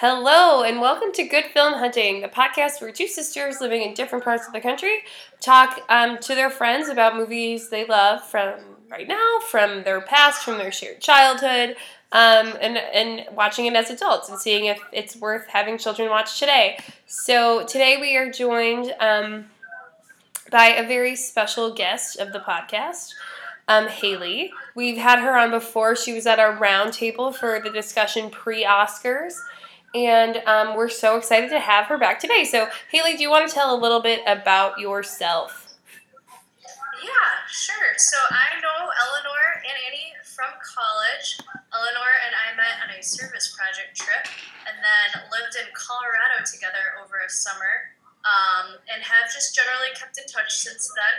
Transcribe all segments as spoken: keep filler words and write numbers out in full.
Hello, and welcome to Good Film Hunting, the podcast where two sisters living in different parts of the country talk um, to their friends about movies they love from right now, from their past, from their shared childhood, um, and, and watching it as adults and seeing if it's worth having children watch today. So today we are joined um, by a very special guest of the podcast. Um, Haley. We've had her on before. She was at our round table for the discussion pre-Oscars, and um, we're so excited to have her back today. So, Haley, do you want to tell a little bit about yourself? Yeah, sure. So I know Eleanor and Annie from college. Eleanor and I met on a service project trip and then lived in Colorado together over a summer, um, and have just generally kept in touch since then.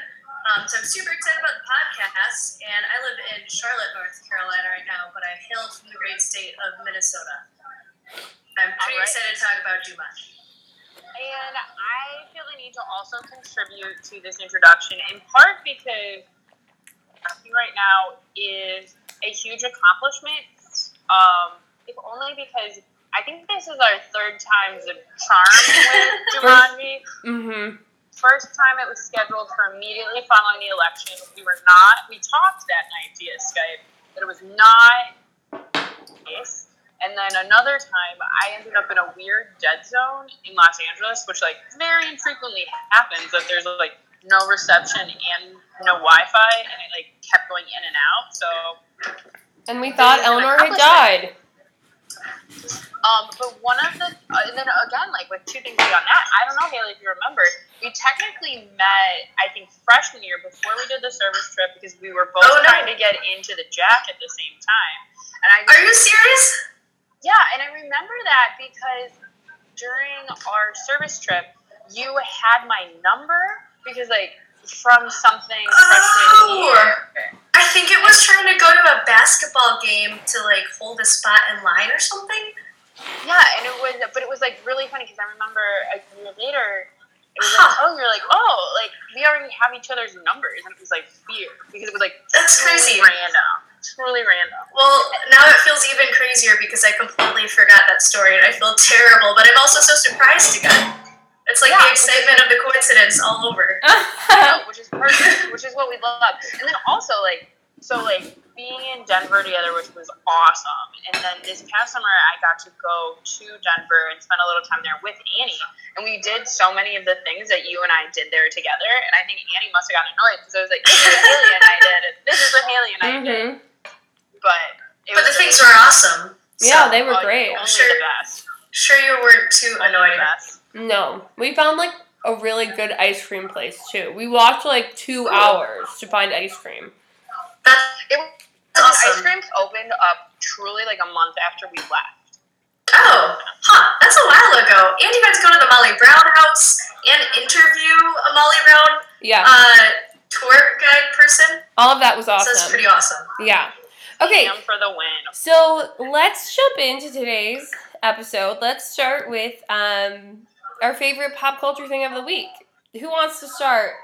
Um, so I'm super excited about the podcast, and I live in Charlotte, North Carolina right now, but I hail from the great state of Minnesota. I'm pretty right. excited to talk about Jumanji. And I feel the need to also contribute to this introduction, in part because acting right now is a huge accomplishment, um, if only because I think this is our third time's a charm with Jumanji. Mm-hmm. First time it was scheduled for immediately following the election. We were not, we talked that night via Skype, but it was not this. And then another time, I ended up in a weird dead zone in Los Angeles, which, like, very infrequently happens, that there's, like, no reception and no Wi-Fi, and it, like, kept going in and out, so... And we thought Eleanor had died. Um, but one of the, uh, and then again, like with two things beyond that, I don't know, Haley, if you remember, we technically met, I think, freshman year before we did the service trip because we were both oh, trying no. to get into the Jack at the same time. And I Are you serious? Yeah, and I remember that because during our service trip, you had my number because, like, from something freshman oh, year. I think it was trying to go to a basketball game to, like, hold a spot in line or something. Yeah, and it was, but it was, like, really funny, because I remember a year later, it was huh. like, oh, you're like, oh, like, we already have each other's numbers, and it was, like, weird, because it was, like, that's crazy. Random, totally random. Well, now it feels even crazier, because I completely forgot that story, and I feel terrible, but I'm also so surprised again. It's like yeah, the excitement is, of the coincidence all over. Yeah, which is perfect, which is what we love. And then also, like, so, like, being in Denver together, which was awesome. And then this past summer, I got to go to Denver and spend a little time there with Annie. And we did so many of the things that you and I did there together. And I think Annie must have gotten annoyed because I was like, this is what Haley and I did. This is what Haley and I did. Mm-hmm. But it But was the really things were awesome. So, yeah, they were uh, great. I'm sure, the best. sure you weren't too annoyed at us. No. We found, like, a really good ice cream place, too. We walked, like, two cool. hours to find ice cream. That's it. Awesome. Ice creams opened up truly, like, a month after we left. Oh. Huh. That's a while ago. And you got to go to the Molly Brown house and interview a Molly Brown yeah. uh, tour guide person. All of that was awesome. So that's pretty awesome. Yeah. Okay. Damn for the win. So let's jump into today's episode. Let's start with... um. Our favorite pop culture thing of the week. Who wants to start?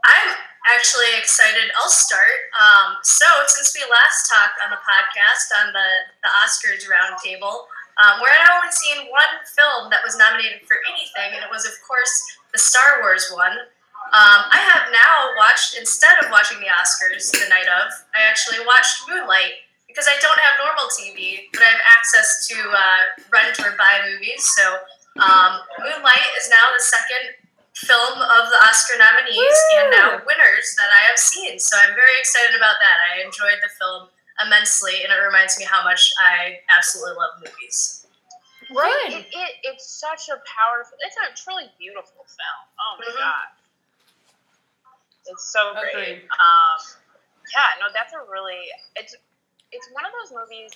I'm actually excited. I'll start. Um, so, since we last talked on the podcast, on the, the Oscars roundtable, um, we're not only seeing one film that was nominated for anything, and it was, of course, the Star Wars one. Um, I have now watched, instead of watching the Oscars the night of, I actually watched Moonlight. Because I don't have normal T V, but I have access to uh, rent or buy movies. So um, Moonlight is now the second film of the Oscar nominees Woo! and now winners that I have seen. So I'm very excited about that. I enjoyed the film immensely, and it reminds me how much I absolutely love movies. Right? It, it, it's such a powerful, it's a truly beautiful film. Oh my mm-hmm. God. It's so great. Okay. Um, yeah, no, that's a really, it's... It's one of those movies,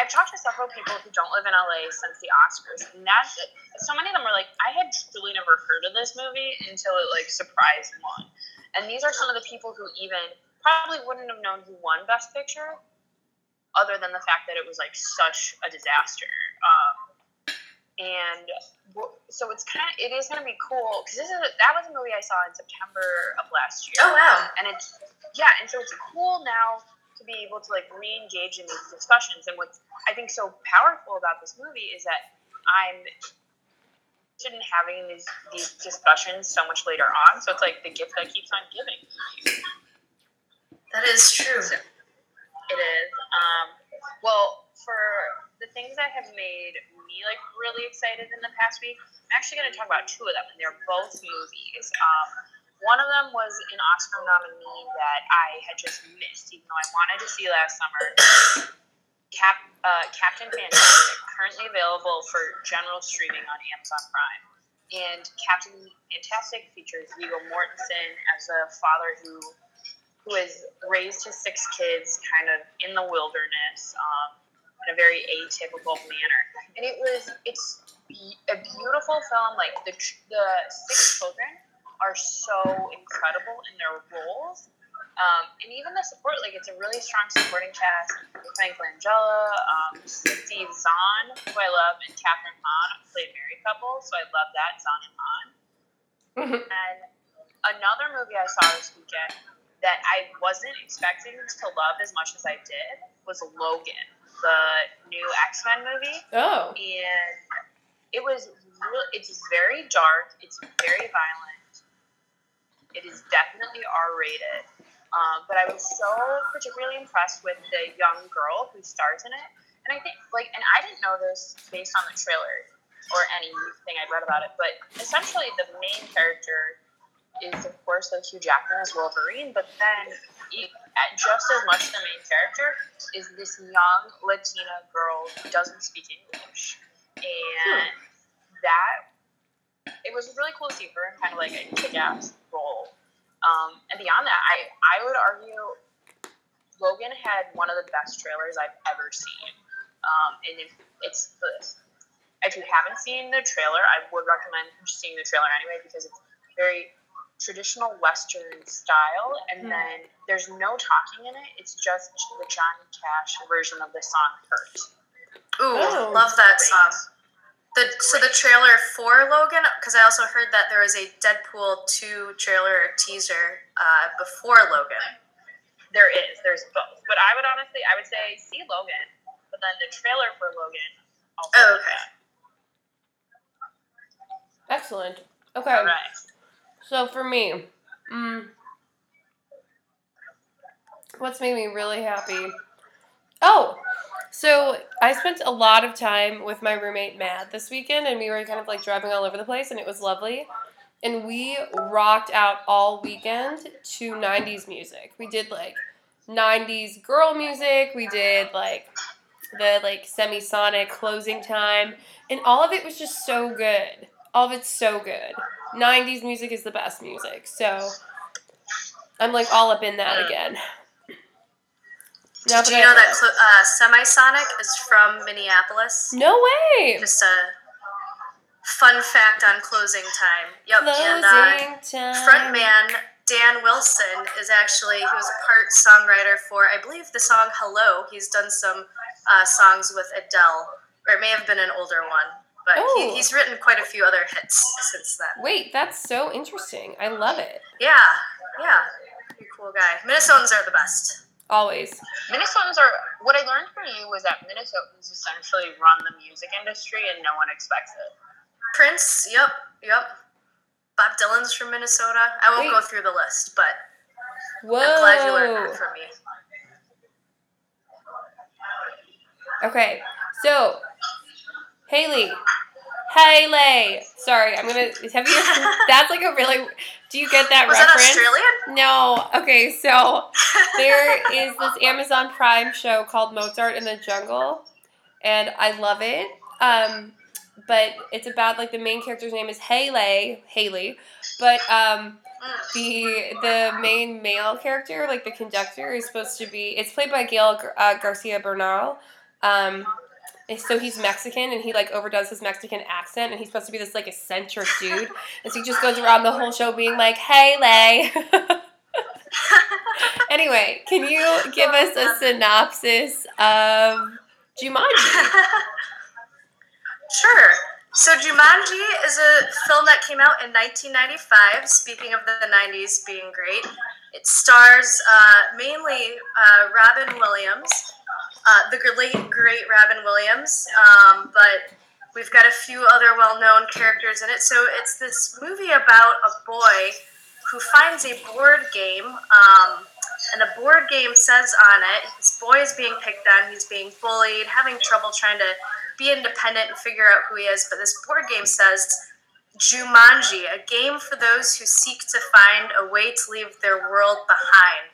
I've talked to several people who don't live in L A since the Oscars, and that's, so many of them were like, I had truly never heard of this movie until it, like, surprised one. And these are some of the people who even probably wouldn't have known who won Best Picture, other than the fact that it was, like, such a disaster. Um, and so it's kind of, it is going to be cool, because this is a, that was a movie I saw in September of last year. Oh, wow. And it's, yeah, and so it's cool now to be able to like re-engage in these discussions. And what's I think so powerful about this movie is that I'm interested in having these these discussions so much later on. So it's like the gift that keeps on giving. That is true. So, it is. Um, well, for the things that have made me like really excited in the past week, I'm actually going to talk about two of them, and they're both movies. Um, one of them was an Oscar nominee that I had just missed, even though I wanted to see last summer. Cap, uh, Captain Fantastic, currently available for general streaming on Amazon Prime. And Captain Fantastic features Viggo Mortensen as a father who who has raised his six kids kind of in the wilderness, um, in a very atypical manner. And it was, it's a beautiful film. Like, the the six children are so incredible in their roles. Um, and even the support, like, it's a really strong supporting cast. Frank Langella, um, Steve Zahn, who I love, and Catherine Hahn played married couple, so I love that, Zahn and Hahn. Mm-hmm. And another movie I saw this weekend that I wasn't expecting to love as much as I did was Logan, the new X-Men movie. Oh. And it was really, it's very dark, it's very violent, it is definitely R-rated, um, but I was so particularly impressed with the young girl who stars in it. And I think, like, and I didn't know this based on the trailer or anything I'd read about it, but essentially the main character is, of course, like Hugh Jackman as Wolverine, but then he, at just as much the main character is this young Latina girl who doesn't speak English. And that, it was really cool to see her in kind of like a kick-ass role. Um, and beyond that, I, I would argue Logan had one of the best trailers I've ever seen. Um, and if it's if you haven't seen the trailer, I would recommend seeing the trailer anyway, because it's very traditional Western style, and mm. then there's no talking in it. It's just the Johnny Cash version of the song "Hurt." Ooh, oh, love that great. song. The great. So the trailer for Logan, because I also heard that there was a Deadpool two trailer or teaser uh, before Logan. There is, there's both, but I would honestly, I would say see Logan, but then the trailer for Logan. Also oh, okay. That. Excellent. Okay. All right. So for me, mm, what's made me really happy? Oh, so I spent a lot of time with my roommate, Matt, this weekend, and we were kind of like driving all over the place, and it was lovely. And we rocked out all weekend to nineties music. We did like nineties girl music. We did like the like Semisonic closing time, and all of it was just so good. All of it's so good. nineties music is the best music, so I'm, like, all up in that again. Now Did that you know I that cl- uh, Semisonic is from Minneapolis? No way! Just a fun fact on closing time. Yep, closing and uh, front man Dan Wilson is actually, he was a part songwriter for, I believe, the song Hello. He's done some uh, songs with Adele, or it may have been an older one. But oh. he, he's written quite a few other hits since then. Wait, that's so interesting. I love it. Yeah, yeah. You're a cool guy. Minnesotans are the best. Always. Minnesotans are... What I learned from you was that Minnesotans essentially run the music industry and no one expects it. Prince, yep, yep. Bob Dylan's from Minnesota. I won't Wait. go through the list, but Whoa. I'm glad you learned that from me. Okay, so... Haley, Haley. Sorry, I'm gonna. Have you? That's like a really. Do you get that Was reference? Was that Australian? No. Okay, so there is this Amazon Prime show called Mozart in the Jungle, and I love it. Um, but it's about like the main character's name is Haley, Haley, but um, the the main male character, like the conductor, is supposed to be. It's played by Gael uh, Garcia Bernal. Um. So he's Mexican, and he, like, overdoes his Mexican accent, and he's supposed to be this, like, eccentric dude. And so he just goes around the whole show being like, hey, Lay. Anyway, can you give us a synopsis of Jumanji? Sure. So Jumanji is a film that came out in nineteen ninety-five, speaking of the nineties being great. It stars uh, mainly uh, Robin Williams, uh, the great, great Robin Williams, um, but we've got a few other well-known characters in it. So it's this movie about a boy who finds a board game, um, and the board game says on it, this boy is being picked on, he's being bullied, having trouble trying to be independent and figure out who he is, but this board game says Jumanji, a game for those who seek to find a way to leave their world behind.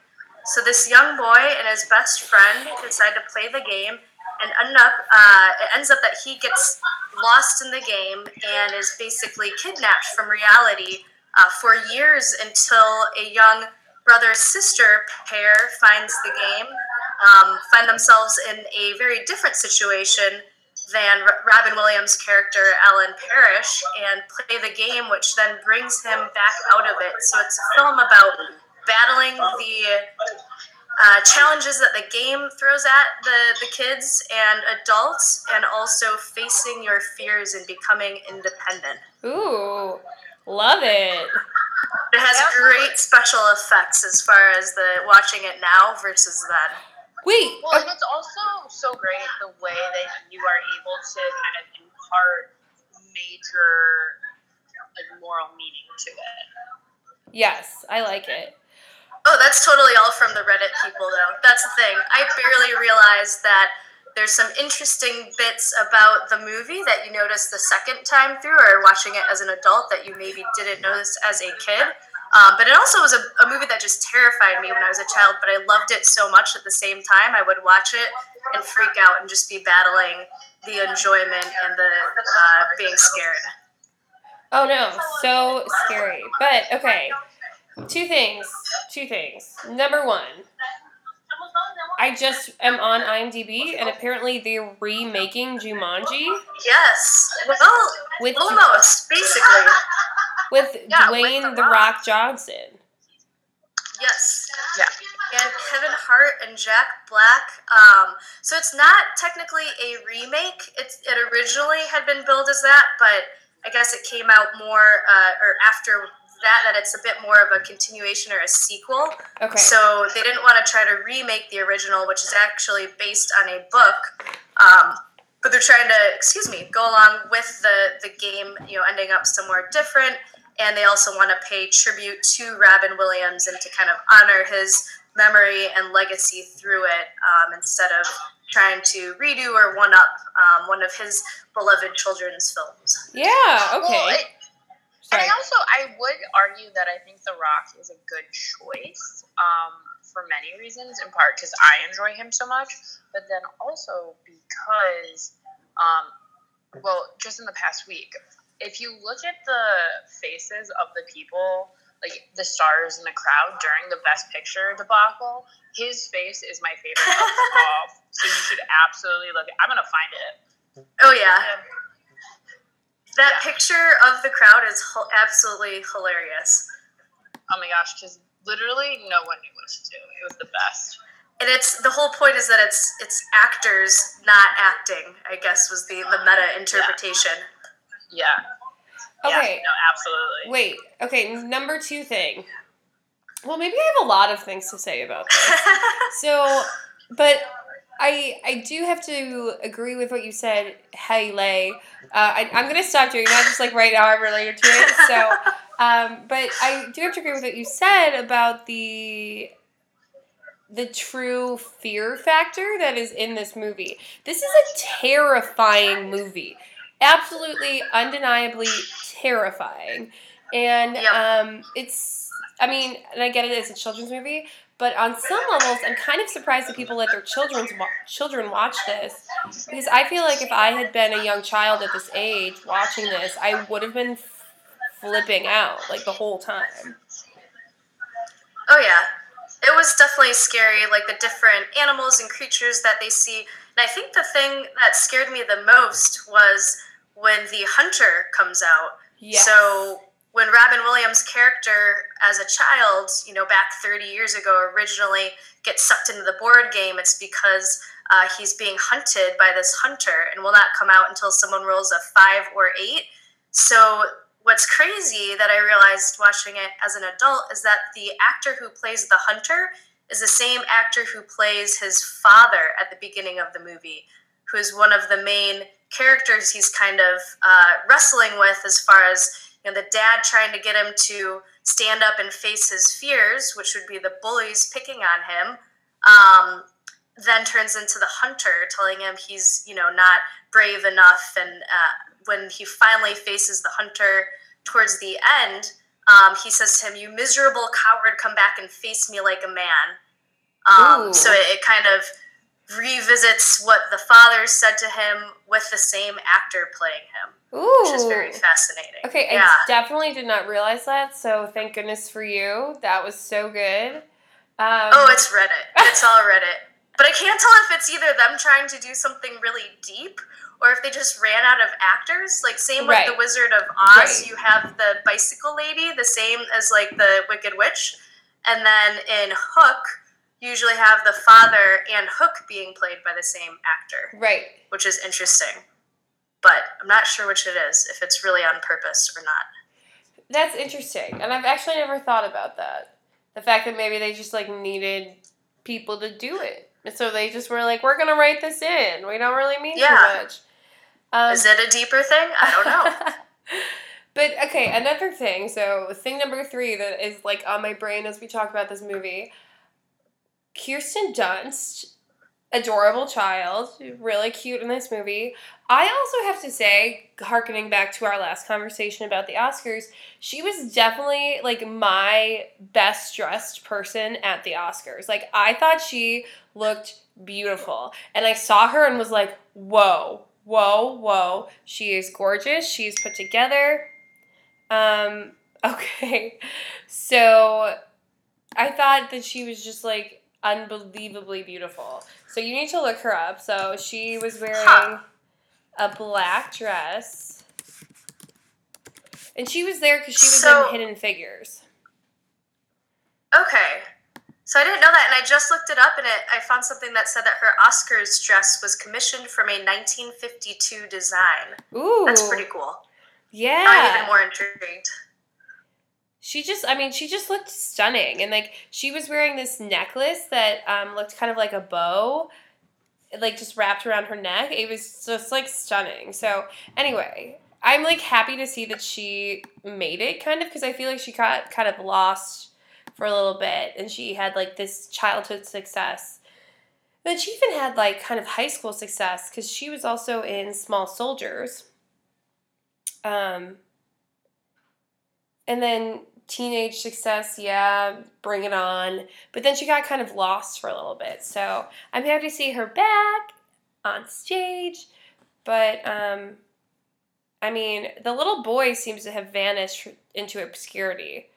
So this young boy and his best friend decide to play the game, and end up, uh, it ends up that he gets lost in the game and is basically kidnapped from reality uh, for years until a young brother-sister pair finds the game, um, find themselves in a very different situation than Robin Williams' character, Alan Parrish, and play the game, which then brings him back out of it. So it's a film about battling the uh, challenges that the game throws at the, the kids and adults, and also facing your fears and becoming independent. Ooh, love it. It has great special effects as far as the watching it now versus then. Wait. Well, and it's also so great the way that you are able to kind of impart major, like, moral meaning to it. Yes, I like it. Oh, that's totally all from the Reddit people, though. That's the thing. I barely realized that there's some interesting bits about the movie that you notice the second time through or watching it as an adult that you maybe didn't notice as a kid. Um, but it also was a, a movie that just terrified me when I was a child, but I loved it so much at the same time. I would watch it and freak out and just be battling the enjoyment and the uh, being scared. Oh, no. So scary. But, okay, two things. Two things. Number one, I just am on IMDb, and apparently they're remaking Jumanji. Yes. Well, with almost, Jum- basically. With yeah, Dwayne with the, the Rock Johnson. Yes. Yeah. And Kevin Hart and Jack Black. Um, so it's not technically a remake. It's, it originally had been billed as that, but I guess it came out more uh, or after that, that it's a bit more of a continuation or a sequel. Okay. So they didn't want to try to remake the original, which is actually based on a book. Um, but they're trying to, excuse me, go along with the, the game, you know, ending up somewhere different. And they also want to pay tribute to Robin Williams and to kind of honor his memory and legacy through it, um, instead of trying to redo or one-up um, one of his beloved children's films. Yeah, okay. Well, it, and I also, I would argue that I think The Rock is a good choice um, for many reasons, in part because I enjoy him so much, but then also because, um, well, just in the past week, if you look at the faces of the people, like the stars in the crowd during the Best Picture debacle, his face is my favorite of the all. So you should absolutely look. I'm gonna find it. Oh yeah, that yeah. picture of the crowd is ho- absolutely hilarious. Oh my gosh, because literally no one knew what to do. It was the best. And it's the whole point is that it's it's actors not acting, I guess, was the, the meta interpretation. Yeah. Yeah. Okay. Yeah, no, absolutely. Wait. Okay, number two thing. Well, maybe I have a lot of things to say about this. So, but I I do have to agree with what you said, Hailey. Uh, I, I'm going to stop doing that just like right now I'm related to it. So, um, but I do have to agree with what you said about the... the true fear factor that is in this movie. This is a terrifying movie. Absolutely, undeniably terrifying. And yep. um, it's, I mean, and I get it, it's a children's movie, but on some levels, I'm kind of surprised that people let their children's wa- children watch this, because I feel like if I had been a young child at this age watching this, I would have been flipping out, like, the whole time. Oh, yeah. It was definitely scary, like the different animals and creatures that they see. And I think the thing that scared me the most was when the hunter comes out. Yes. So when Robin Williams' character as a child, you know, back thirty years ago originally gets sucked into the board game, it's because uh, he's being hunted by this hunter and will not come out until someone rolls a five or eight. So what's crazy that I realized watching it as an adult is that the actor who plays the hunter is the same actor who plays his father at the beginning of the movie, who is one of the main characters he's kind of uh, wrestling with as far as, you know, the dad trying to get him to stand up and face his fears, which would be the bullies picking on him, um, then turns into the hunter telling him he's, you know, not brave enough. And uh, when he finally faces the hunter towards the end, Um, he says to him, "You miserable coward, come back and face me like a man." Um, so it, it kind of revisits what the father said to him with the same actor playing him, Ooh. which is very fascinating. Okay, yeah. I definitely did not realize that, so thank goodness for you. That was so good. Um, oh, it's Reddit. It's all Reddit. But I can't tell if it's either them trying to do something really deep or if they just ran out of actors. Like, same right. with The Wizard of Oz, right. you have the bicycle lady, the same as, like, the Wicked Witch. And then in Hook, you usually have the father and Hook being played by the same actor. Right. Which is interesting. But I'm not sure which it is, if it's really on purpose or not. That's interesting. And I've actually never thought about that. The fact that maybe they just, like, needed people to do it. And so they just were like, we're going to write this in. We don't really mean yeah. too much. Um, Is it a deeper thing? I don't know. But, okay, another thing. So, thing number three that is, like, on my brain as we talk about this movie. Kirsten Dunst, adorable child, really cute in this movie. I also have to say, hearkening back to our last conversation about the Oscars, she was definitely, like, my best-dressed person at the Oscars. Like, I thought she looked beautiful. And I saw her and was like, whoa. Whoa, whoa. She is gorgeous. She's put together. Um, okay. So I thought that she was just, like, unbelievably beautiful. So you need to look her up. So she was wearing huh. a black dress. And she was there because she was so, in Hidden Figures. Okay. So I didn't know that, and I just looked it up, and it, I found something that said that her Oscars dress was commissioned from a nineteen fifty-two design. Ooh. That's pretty cool. Yeah. I'm even more intrigued. She just, I mean, she just looked stunning. And, like, she was wearing this necklace that um, looked kind of like a bow, like, just wrapped around her neck. It was just, like, stunning. So, anyway, I'm, like, happy to see that she made it, kind of, because I feel like she got kind of lost for a little bit, and she had, like, this childhood success. But she even had, like, kind of high school success, because she was also in Small Soldiers. Um, and then teenage success, yeah, Bring It On. But then she got kind of lost for a little bit, so I'm happy to see her back on stage. But, um, I mean, the little boy seems to have vanished into obscurity.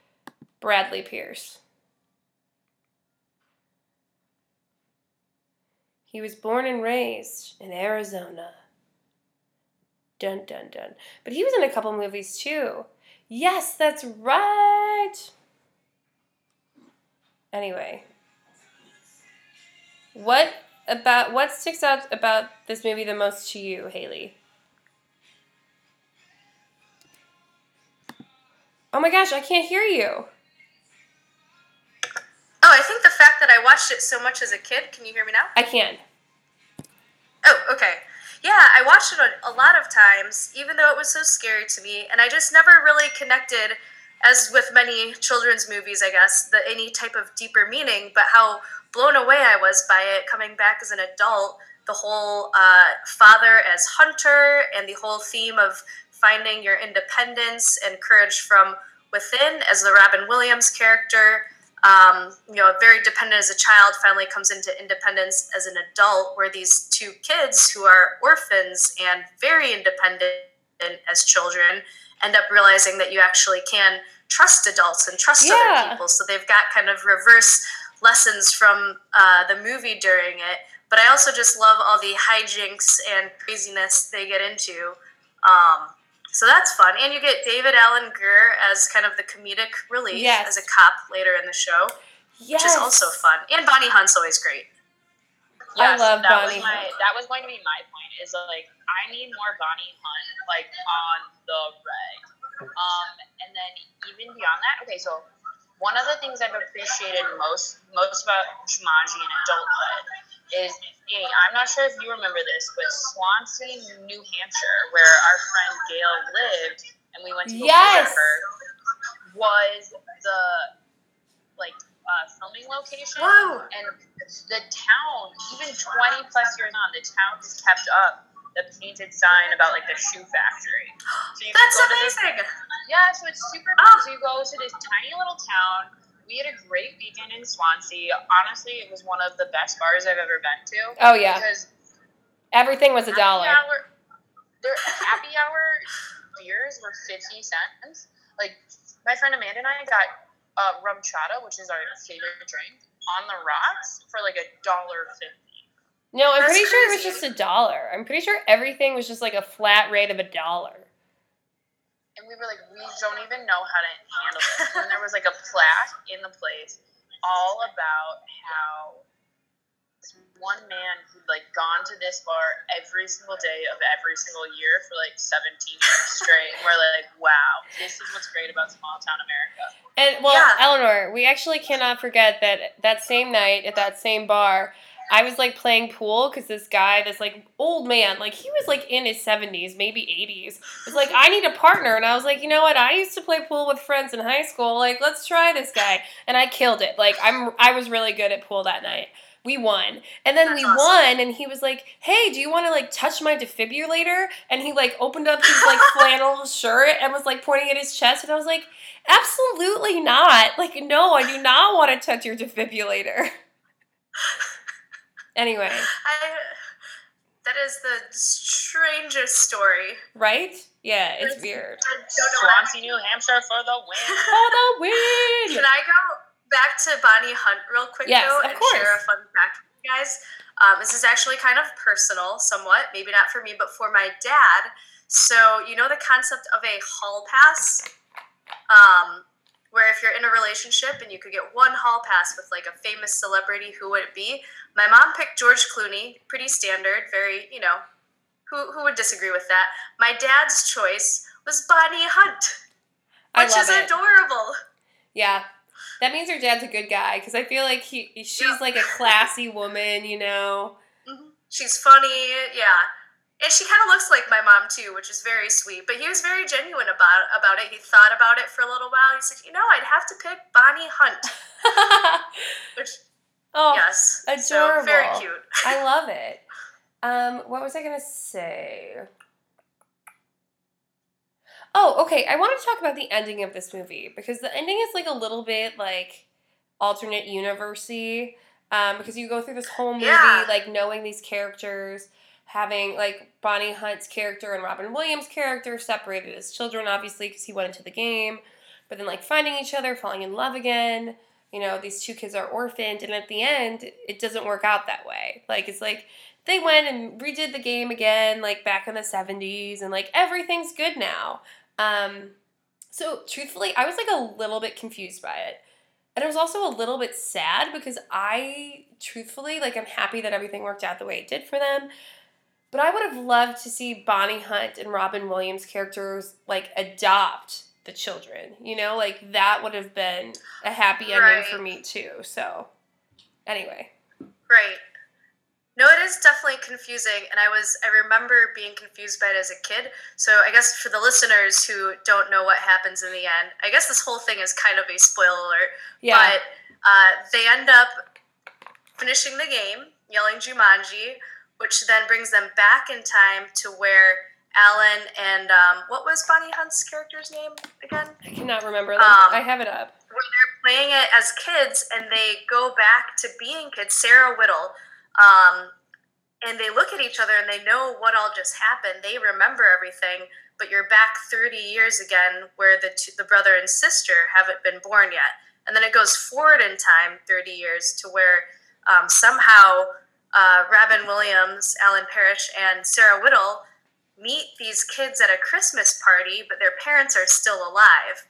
Bradley Pierce. He was born and raised in Arizona. Dun, dun, dun. But he was in a couple movies, too. Yes, that's right. Anyway. What about what sticks out about this movie the most to you, Haley? Oh my gosh, I can't hear you. Oh, I think the fact that I watched it so much as a kid. Can you hear me now? I can. Oh, okay. Yeah, I watched it a lot of times, even though it was so scary to me. And I just never really connected, as with many children's movies, I guess, the any type of deeper meaning. But how blown away I was by it coming back as an adult, the whole uh, father as hunter and the whole theme of finding your independence and courage from within as the Robin Williams character. Um, you know, very dependent as a child, finally comes into independence as an adult, where these two kids who are orphans and very independent as children end up realizing that you actually can trust adults and trust yeah. other people. So they've got kind of reverse lessons from uh, the movie during it. But I also just love all the hijinks and craziness they get into. Um, So that's fun. And you get David Alan Grier as kind of the comedic relief yes. as a cop later in the show, yes. which is also fun. And Bonnie Hunt's always great. Yes, I love that Bonnie was my, Hunt. That was going to be my point, is like, I need more Bonnie Hunt, like, on the reg. Um, and then even beyond that, okay, so one of the things I've appreciated most most about Jumanji in adulthood is, hey, I'm not sure if you remember this, but Swansea, New Hampshire, where our friend Gail lived, and we went to go yes. visit her, was the, like, Uh, filming location. Whoa. And the town, even twenty plus years on, the town has kept up the painted sign about like the shoe factory. So you That's amazing. This, yeah, so it's super fun. Oh. So you go to this tiny little town. We had a great weekend in Swansea. Honestly, it was one of the best bars I've ever been to. Oh yeah, because everything was a dollar. Hour, their happy hour beers were fifty cents. Like my friend Amanda and I got. Uh, rum chata, which is our favorite drink, on the rocks for like a dollar fifty. No, I'm That's pretty crazy. sure it was just a dollar. I'm pretty sure everything was just like a flat rate of a dollar. And we were like, we don't even know how to handle this. And there was like a plaque in the place all about how this one man who'd like gone to this bar every single day of every single year for like seventeen years straight. And we're like, wow, this is what's great about small town America. And, well, yeah. Eleanor, we actually cannot forget that that same night at that same bar, I was, like, playing pool because this guy, this, like, old man, like, he was, like, in his seventies, maybe eighties, was like, I need a partner. And I was like, you know what? I used to play pool with friends in high school. Like, let's try this guy. And I killed it. Like, I'm, I was really good at pool that night. We won. And then That's we awesome. won, and he was like, hey, do you want to, like, touch my defibrillator? And he, like, opened up his, like, flannel shirt and was, like, pointing at his chest. And I was like, absolutely not. Like, no, I do not want to touch your defibrillator. Anyway. I, that is the strangest story. Right? Yeah, it's, it's weird. Swansea, New Hampshire for the win. For the win. Can I go? Back to Bonnie Hunt real quick, yes, though, and course. share a fun fact with you guys. Um, this is actually kind of personal somewhat, maybe not for me, but for my dad. So you know the concept of a hall pass, um, where if you're in a relationship and you could get one hall pass with like a famous celebrity, who would it be? My mom picked George Clooney, pretty standard, very, you know, who who would disagree with that? My dad's choice was Bonnie Hunt, which is it. adorable. Yeah. That means her dad's a good guy, because I feel like he, she's, yeah. like, a classy woman, you know? Mm-hmm. She's funny, yeah. And she kind of looks like my mom, too, which is very sweet. But he was very genuine about, about it. He thought about it for a little while. He said, you know, I'd have to pick Bonnie Hunt. which, oh, yes. Adorable. So, very cute. I love it. Um, what was I going to say? Oh, okay, I want to talk about the ending of this movie, because the ending is, like, a little bit, like, alternate universe-y, um, because you go through this whole movie, yeah. like, knowing these characters, having, like, Bonnie Hunt's character and Robin Williams' character separated as children, obviously, because he went into the game, but then, like, finding each other, falling in love again, you know, these two kids are orphaned, and at the end, it doesn't work out that way. Like, it's like... They went and redid the game again, like, back in the seventies, and, like, everything's good now. Um, so, truthfully, I was, like, a little bit confused by it. And I was also a little bit sad, because I, truthfully, like, I'm happy that everything worked out the way it did for them. But I would have loved to see Bonnie Hunt and Robin Williams' characters, like, adopt the children. You know? Like, that would have been a happy ending right. for me, too. So, anyway. Right. No, it is definitely confusing, and I was I remember being confused by it as a kid. So I guess for the listeners who don't know what happens in the end, I guess this whole thing is kind of a spoiler alert. Yeah. But uh, they end up finishing the game, yelling Jumanji, which then brings them back in time to where Alan and um, what was Bonnie Hunt's character's name again? I cannot remember. Um, I have it up. Where they're playing it as kids, and they go back to being kids. Sarah Whittle. Um, and they look at each other and they know what all just happened. They remember everything, but you're back thirty years again where the two, the brother and sister haven't been born yet. And then it goes forward in time thirty years to where um, somehow uh, Robin Williams, Alan Parrish, and Sarah Whittle meet these kids at a Christmas party, but their parents are still alive.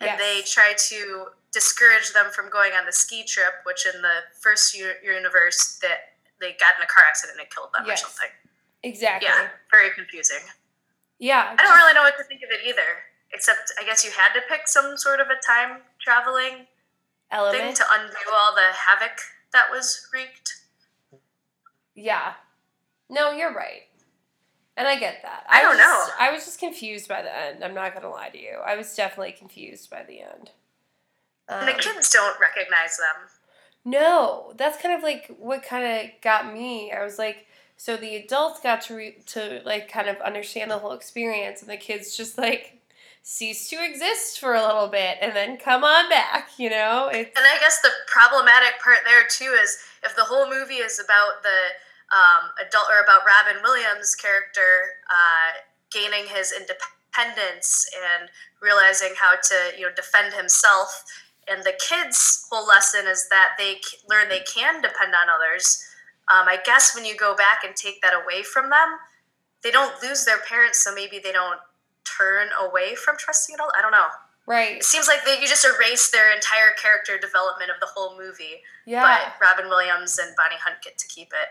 And yes. they try to discourage them from going on the ski trip, which in the first u- universe that... They got in a car accident and killed them yes. or something. Exactly. Yeah, very confusing. Yeah. I don't really know what to think of it either. Except I guess you had to pick some sort of a time traveling element thing to undo all the havoc that was wreaked. Yeah. No, you're right. And I get that. I, I don't know. Just, I was just confused by the end. I'm not going to lie to you. I was definitely confused by the end. Um, and the kids don't recognize them. No. That's kind of like what kind of got me. I was like, so the adults got to, re- to like, kind of understand the whole experience, and the kids just, like, cease to exist for a little bit and then come on back, you know? It's... And I guess the problematic part there, too, is if the whole movie is about the... Um, adult or about Robin Williams' character uh, gaining his independence and realizing how to, you know, defend himself. And the kids' whole lesson is that they learn they can depend on others. Um, I guess when you go back and take that away from them, they don't lose their parents, so maybe they don't turn away from trusting adults. I don't know. Right. It seems like they, you just erase their entire character development of the whole movie. Yeah. But Robin Williams and Bonnie Hunt get to keep it.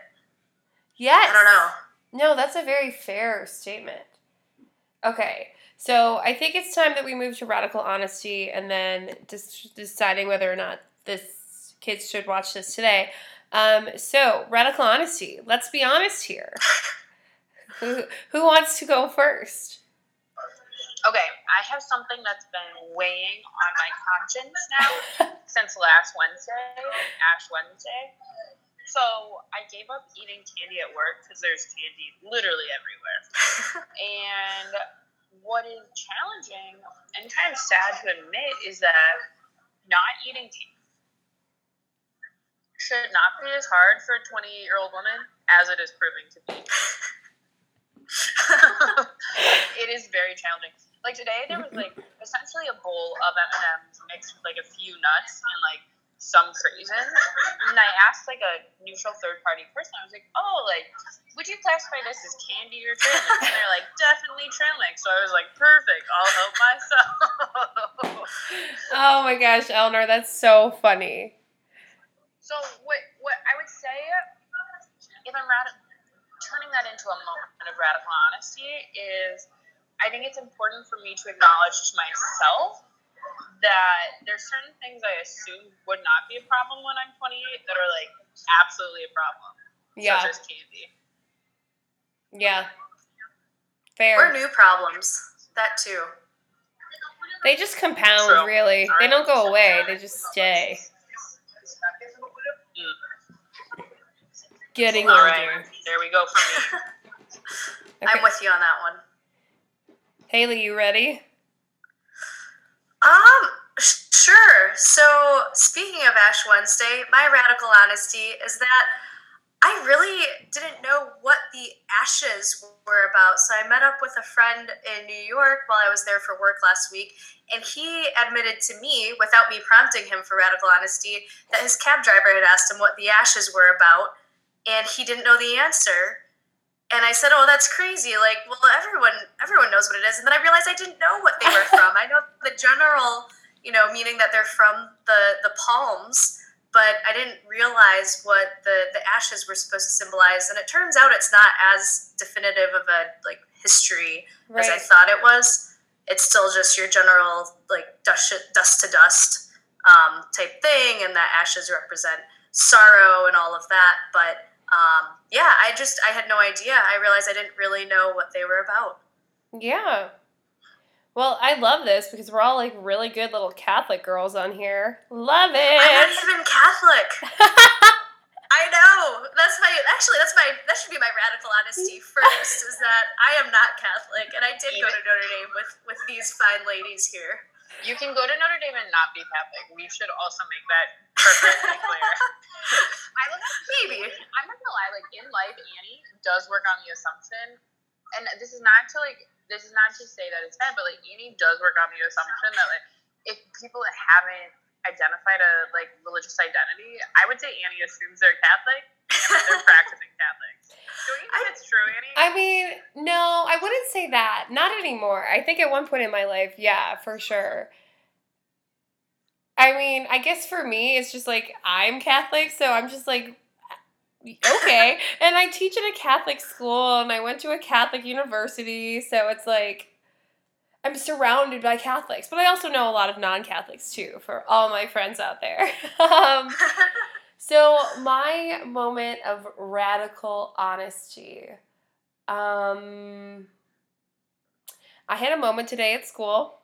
Yes. I don't know. No, that's a very fair statement. Okay. So I think it's time that we move to radical honesty and then dis- deciding whether or not this kids should watch this today. Um, so radical honesty. Let's be honest here. who, who wants to go first? Okay. I have something that's been weighing on my conscience now since last Wednesday, Ash Wednesday. So I gave up eating candy at work because there's candy literally everywhere. And what is challenging and kind of sad to admit is that not eating candy should not be as hard for a twenty-eight-year-old woman as it is proving to be. It is very challenging. Like today, there was like essentially a bowl of M and M's mixed with like a few nuts and like some raisins, and I asked like a neutral third party person. I was like, "Oh, like, would you classify this as candy or trail mix?" And they're like, "Definitely trail mix." So I was like, "Perfect, I'll help myself." Oh my gosh, Eleanor, that's so funny. So what? What I would say, if I'm rad- turning that into a moment of radical honesty, is I think it's important for me to acknowledge to myself that there's certain things I assume would not be a problem when I'm twenty-eight that are, like, absolutely a problem. Yeah. Such as candy. Yeah. Fair. Or new problems. That, too. They just compound, True. really. Sorry. They don't go away. They just stay. Mm. Getting All older. Right. There we go for me. Okay. I'm with you on that one. Haley, you ready? Um, sure. So, speaking of Ash Wednesday, my radical honesty is that I really didn't know what the ashes were about. So I met up with a friend in New York while I was there for work last week, and he admitted to me, without me prompting him for radical honesty, that his cab driver had asked him what the ashes were about, and he didn't know the answer. And I said, "Oh, that's crazy. Like, well, everyone everyone knows what it is." And then I realized I didn't know what they were from. I know the general, you know, meaning that they're from the, the palms, but I didn't realize what the, the ashes were supposed to symbolize. And it turns out it's not as definitive of a, like, history right. as I thought it was. It's still just your general, like, dust, dust to dust um, type thing, and that ashes represent sorrow and all of that, but... Um, yeah, I just, I had no idea. I realized I didn't really know what they were about. Yeah. Well, I love this because we're all, like, really good little Catholic girls on here. Love it! I'm not even Catholic! I know! That's my, actually, that's my, that should be my radical honesty first, is that I am not Catholic, and I did even, go to Notre Dame with, with these fine ladies here. You can go to Notre Dame and not be Catholic. We should also make that perfectly clear. I look at, Maybe. I'm not gonna lie, like, in life, Annie does work on the assumption, and this is not to, like, this is not to say that it's bad, but, like, Annie does work on the assumption that, like, if people haven't identified a, like, religious identity, I would say Annie assumes they're Catholic, and they're practicing Catholic. Do you think it's true, Annie? I mean, no, I wouldn't say that. Not anymore. I think at one point in my life, yeah, for sure. I mean, I guess for me, it's just like, I'm Catholic, so I'm just like, okay. And I teach at a Catholic school, and I went to a Catholic university, so it's like, I'm surrounded by Catholics, but I also know a lot of non-Catholics too, for all my friends out there. um, so my moment of radical honesty. Um, I had a moment today at school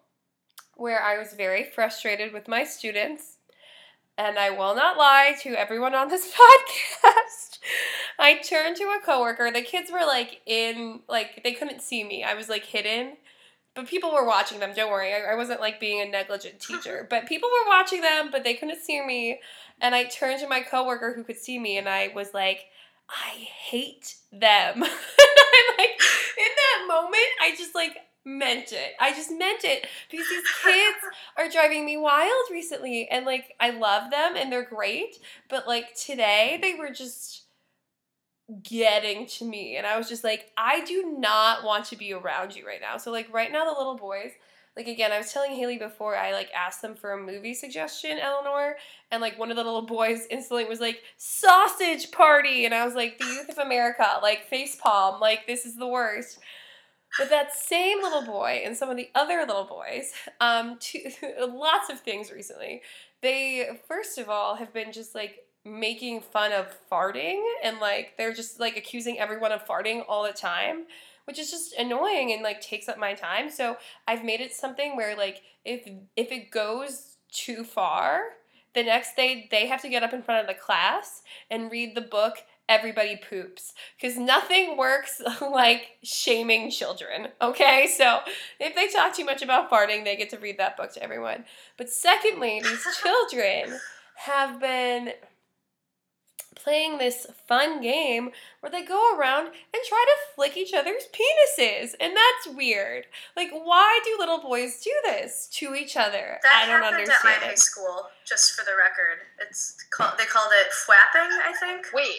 where I was very frustrated with my students, and I will not lie to everyone on this podcast. I turned to a coworker. The kids were like in, like they couldn't see me. I was like hidden, but people were watching them. Don't worry. I, I wasn't like being a negligent teacher, but people were watching them, but they couldn't see me. And I turned to my coworker who could see me, and I was like, I hate them. And I'm like, in that moment, I just like, meant it. I just meant it because these kids are driving me wild recently, and like I love them and they're great, but like today they were just getting to me, and I was just like, I do not want to be around you right now. So like right now the little boys, like again, I was telling Haley before I like asked them for a movie suggestion, Eleanor, and like one of the little boys instantly was like, Sausage Party, and I was like, the youth of America, like facepalm, like this is the worst. But that same little boy and some of the other little boys, um, to, lots of things recently, they, first of all, have been just, like, making fun of farting, and, like, they're just, like, accusing everyone of farting all the time, which is just annoying and, like, takes up my time. So I've made it something where, like, if if it goes too far, the next day they have to get up in front of the class and read the book Everybody Poops, because nothing works like shaming children, okay? So if they talk too much about farting, they get to read that book to everyone. But secondly, these children have been playing this fun game where they go around and try to flick each other's penises, and that's weird. Like, why do little boys do this to each other? That I don't understand. That happened at my high school, just for the record. It's called, they called it fwapping, I think. Wait.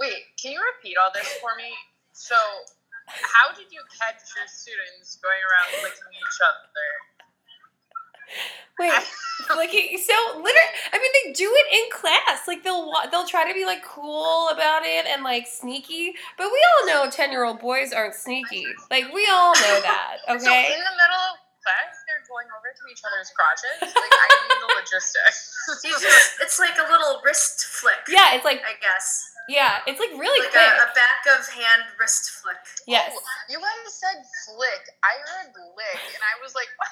Wait, can you repeat all this for me? So, how did you catch your students going around flicking each other? Wait, flicking? So, literally, I mean, they do it in class. Like, they'll they'll try to be, like, cool about it and, like, sneaky. But we all know ten-year-old boys aren't sneaky. Like, we all know that, okay? So, in the middle of class, they're going over to each other's crotches? Like, I need the logistics. It's like a little wrist flick. Yeah, it's like... I guess. Yeah, it's, like, really like quick. Like a, a back-of-hand wrist flick. Yes. Oh, you guys said flick. I heard lick, and I was like, wow.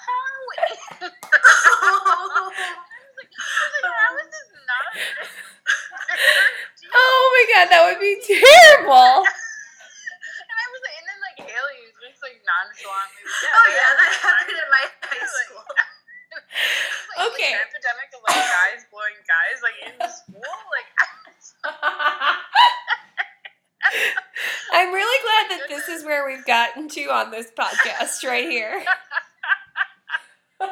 I was like, how is this not? Oh, my God, that would be terrible. And I was like, and then, like, Haley was just, like, nonchalantly. Yeah, oh, yeah, that happened in my high school. Like, okay. Like, an epidemic of, like, guys blowing guys, like, in school, like, I I'm really glad that this is where we've gotten to on this podcast right here. Oh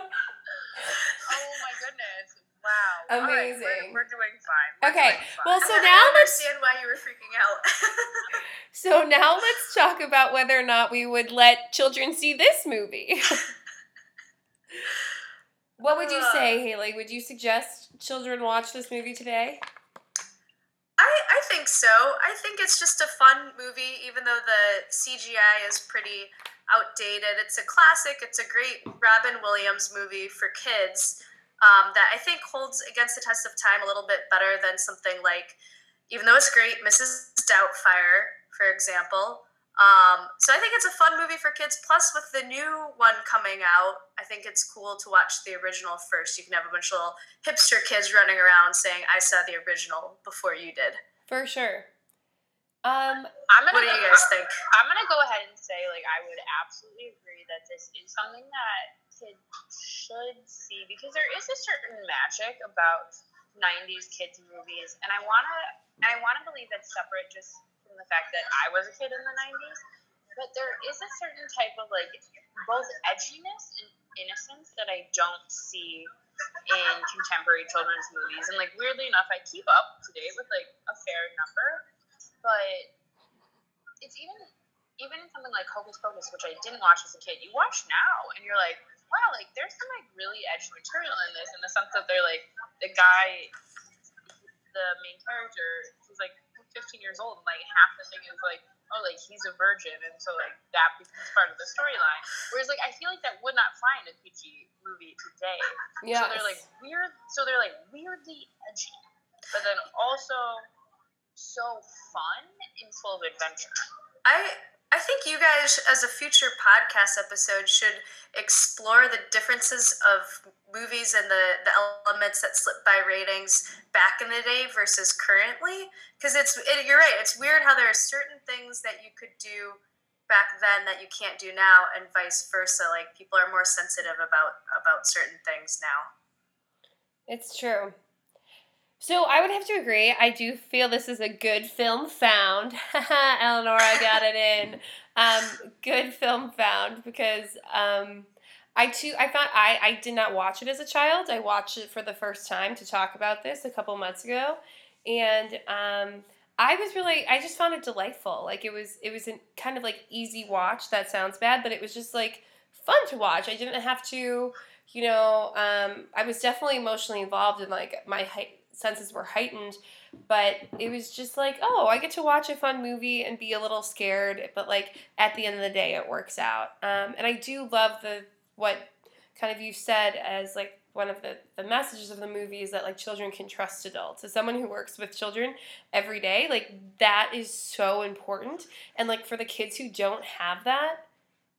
my goodness. Wow. Amazing. Right, we're, we're doing fine. We're okay. Doing fine. Well, so now let's understand why you were freaking out. So now let's talk about whether or not we would let children see this movie. What would you say, Haley? Would you suggest children watch this movie today? I, I think so. I think it's just a fun movie, even though the C G I is pretty outdated. It's a classic. It's a great Robin Williams movie for kids um, that I think holds against the test of time a little bit better than something like, even though it's great, Missus Doubtfire, for example. Um, so I think it's a fun movie for kids. Plus, with the new one coming out, I think it's cool to watch the original first. You can have a bunch of little hipster kids running around saying, I saw the original before you did. For sure. Um, I'm gonna what do go, you guys think? I'm going to go ahead and say, like, I would absolutely agree that this is something that kids should see, because there is a certain magic about nineties kids movies. And I want to, I want to believe that's separate just from the fact that I was a kid in the nineties, but there is a certain type of, like, both edginess and innocence that I don't see in contemporary children's movies. And, like, weirdly enough, I keep up to date with, like, a fair number, but it's even even something like Hocus Pocus, which I didn't watch as a kid. You watch now, and you're like, wow, like, there's some, like, really edgy material in this, in the sense that they're, like, the guy, the main character, who's, like, fifteen years old, and, like, half the thing is, like, oh, like, he's a virgin, and so, like, that becomes part of the storyline. Whereas, like, I feel like that would not find a P G movie today. Yeah. So they're, like, weird, so they're, like, weirdly edgy, but then also so fun and full of adventure. I... I think you guys, as a future podcast episode, should explore the differences of movies and the, the elements that slip by ratings back in the day versus currently. Because it's it, you're right. It's weird how there are certain things that you could do back then that you can't do now, and vice versa. Like, people are more sensitive about about certain things now. It's true. So I would have to agree. I do feel this is a good film found. Eleonora got it in. Um, good film found because um, I too I found I, I did not watch it as a child. I watched it for the first time to talk about this a couple months ago, and um, I was really I just found it delightful. Like, it was it was a kind of like easy watch. That sounds bad, but it was just like fun to watch. I didn't have to, you know. Um, I was definitely emotionally involved in, like, my high. senses were heightened, but it was just like, oh, I get to watch a fun movie and be a little scared, but, like, at the end of the day, it works out. Um, and I do love the what kind of you said as, like, one of the, the messages of the movie is that, like, children can trust adults. As someone who works with children every day, like, that is so important. And, like, for the kids who don't have that,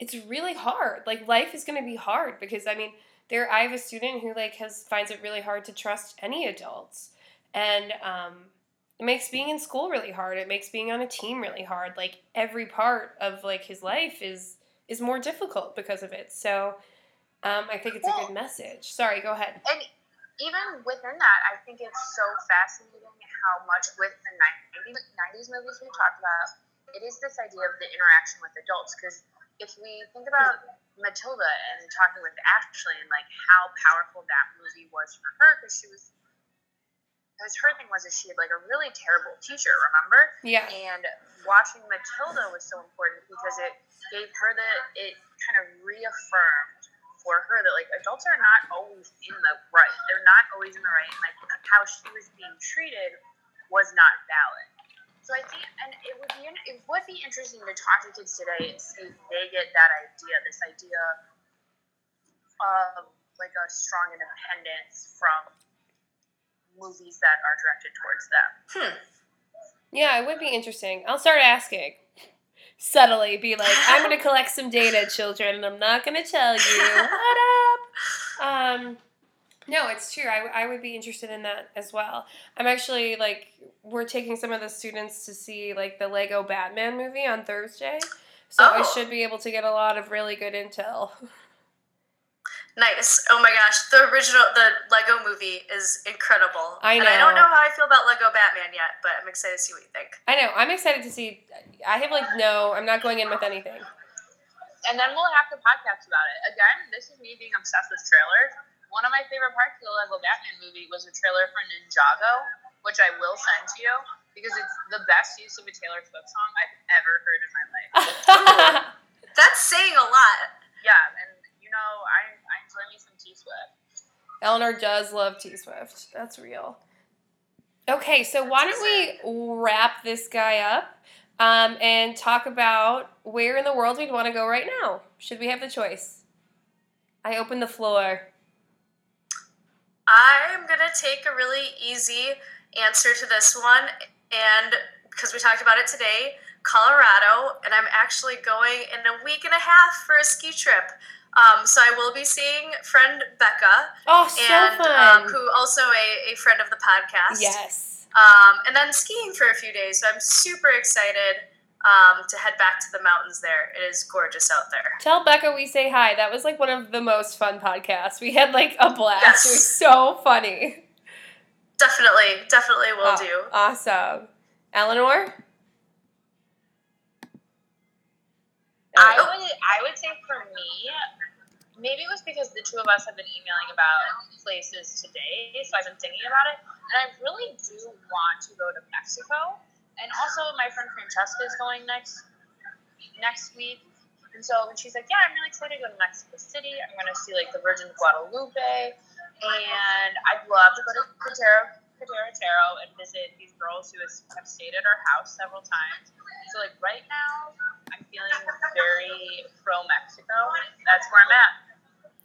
it's really hard. Like, life is going to be hard because, I mean, There, I have a student who, like, has finds it really hard to trust any adults, and um, it makes being in school really hard. It makes being on a team really hard. Like, every part of, like, his life is is more difficult because of it. So, um, I think it's well, a good message. Sorry, go ahead. And even within that, I think it's so fascinating how much with the nineties movies we talked about, it is this idea of the interaction with adults. Because if we think about Matilda and talking with Ashley and, like, how powerful that movie was for her, because she was, because her thing was that she had, like, a really terrible teacher, remember? Yeah. And watching Matilda was so important because it gave her the, it kind of reaffirmed for her that, like, adults are not always in the right. They're not always in the right. And, like, how she was being treated was not valid. So I think, and it would be it would be interesting to talk to kids today and see if they get that idea, this idea of, like, a strong independence from movies that are directed towards them. Hmm. Yeah, it would be interesting. I'll start asking. Subtly be like, I'm going to collect some data, children, and I'm not going to tell you. What up? Um... No, it's true. I, I would be interested in that as well. I'm actually, like, we're taking some of the students to see, like, the Lego Batman movie on Thursday. So oh. I should be able to get a lot of really good intel. Nice. Oh my gosh. The original, the Lego movie is incredible. I know. And I don't know how I feel about Lego Batman yet, but I'm excited to see what you think. I know. I'm excited to see. I have, like, no, I'm not going in with anything. And then we'll have to podcast about it. Again, this is me being obsessed with trailers. One of my favorite parts of the Lego Batman movie was a trailer for Ninjago, which I will send to you, because it's the best use of a Taylor Swift song I've ever heard in my life. That's saying a lot. Yeah, and, you know, I I enjoy me some T-Swift. Eleanor does love T-Swift. That's real. Okay, so why don't we wrap this guy up um, and talk about where in the world we'd want to go right now? Should we have the choice? I open the floor. I'm going to take a really easy answer to this one, and because we talked about it today, Colorado, and I'm actually going in a week and a half for a ski trip. Um, so I will be seeing friend Becca. Oh, so and, fun. Um, who also a, a friend of the podcast. Yes. Um, and then skiing for a few days, so I'm super excited um, to head back to the mountains there. It is gorgeous out there. Tell Becca we say hi. That was, like, one of the most fun podcasts. We had, like, a blast. Yes. It was so funny. Definitely. Definitely will oh, do. Awesome. Eleanor? I would, I would say for me, maybe it was because the two of us have been emailing about places today, so I've been thinking about it, and I really do want to go to Mexico. And also, my friend Francesca is going next next week. And so when she's like, yeah, I'm really excited to go to Mexico City. I'm going to see, like, the Virgin of Guadalupe. And I'd love to go to Quintero, Querétaro and visit these girls who has, have stayed at our house several times. So, like, right now, I'm feeling very pro-Mexico. That's where I'm at.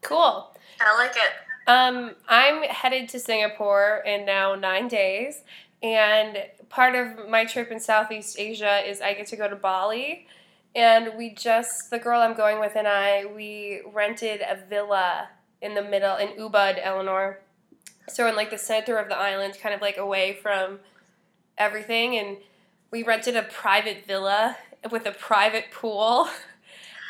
Cool. I like it. Um, I'm headed to Singapore in now nine days. And part of my trip in Southeast Asia is I get to go to Bali. And we just, the girl I'm going with and I, we rented a villa in the middle, in Ubud, Eleanor. So in like the center of the island, kind of like away from everything. And we rented a private villa with a private pool.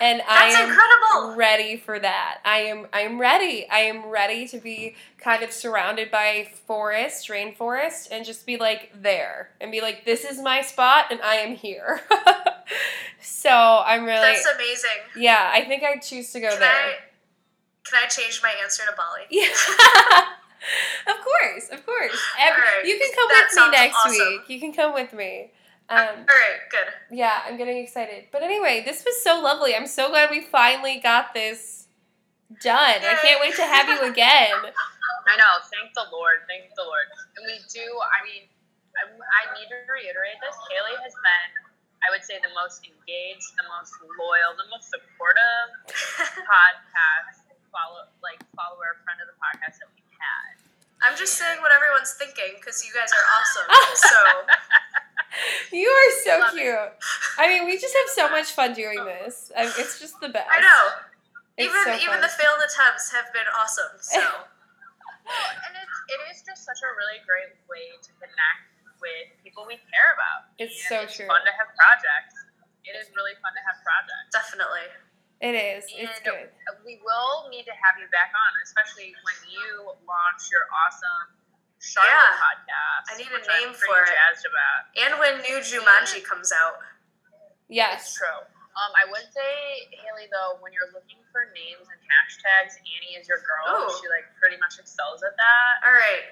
And That's I am incredible. ready for that. I am I am ready. I am ready to be kind of surrounded by forest, rainforest, and just be like there. And be like, this is my spot and I am here. So I'm really... That's amazing. Yeah, I think I'd choose to go can there. I, can I change my answer to Bali? Yeah. Of course, of course. Every, right. You can come that with me next awesome. week. You can come with me. Um, All right, good. Yeah, I'm getting excited. But anyway, this was so lovely. I'm so glad we finally got this done. Yay. I can't wait to have you again. I know. Thank the Lord. Thank the Lord. And we do, I mean, I, I need to reiterate this. Kaylee has been, I would say, the most engaged, the most loyal, the most supportive podcast follow, like follower, friend of the podcast that we've had. I'm just saying what everyone's thinking because you guys are awesome. So... You are so Love cute. It. I mean, we just have so much fun doing this. I mean, it's just the best. I know. It's even so even fun. The failed attempts have been awesome. So, well, and it's, it is just such a really great way to connect with people we care about. It's and so it's true. It's fun to have projects. It is really fun to have projects. Definitely. It is. And it's good. We will need to have you back on, especially when you launch your awesome Charlotte yeah. podcast. I need a name for it. Jazzed about. And when new Jumanji comes out. Yes. That's true. Um, I would say, Haley, though, when you're looking for names and hashtags, Annie is your girl. Ooh. She, like, pretty much excels at that. All right.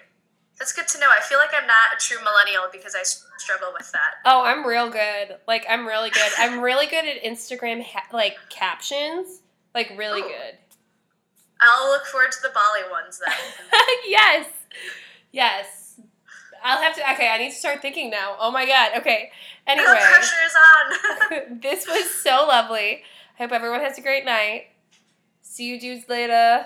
That's good to know. I feel like I'm not a true millennial because I struggle with that. Oh, I'm real good. Like, I'm really good. I'm really good at Instagram, ha- like, captions. Like, really Ooh. good. I'll look forward to the Bali ones, then. Yes. Yes. I'll have to... Okay, I need to start thinking now. Oh, my God. Okay. Anyway. The pressure is on. This was so lovely. I hope everyone has a great night. See you dudes later.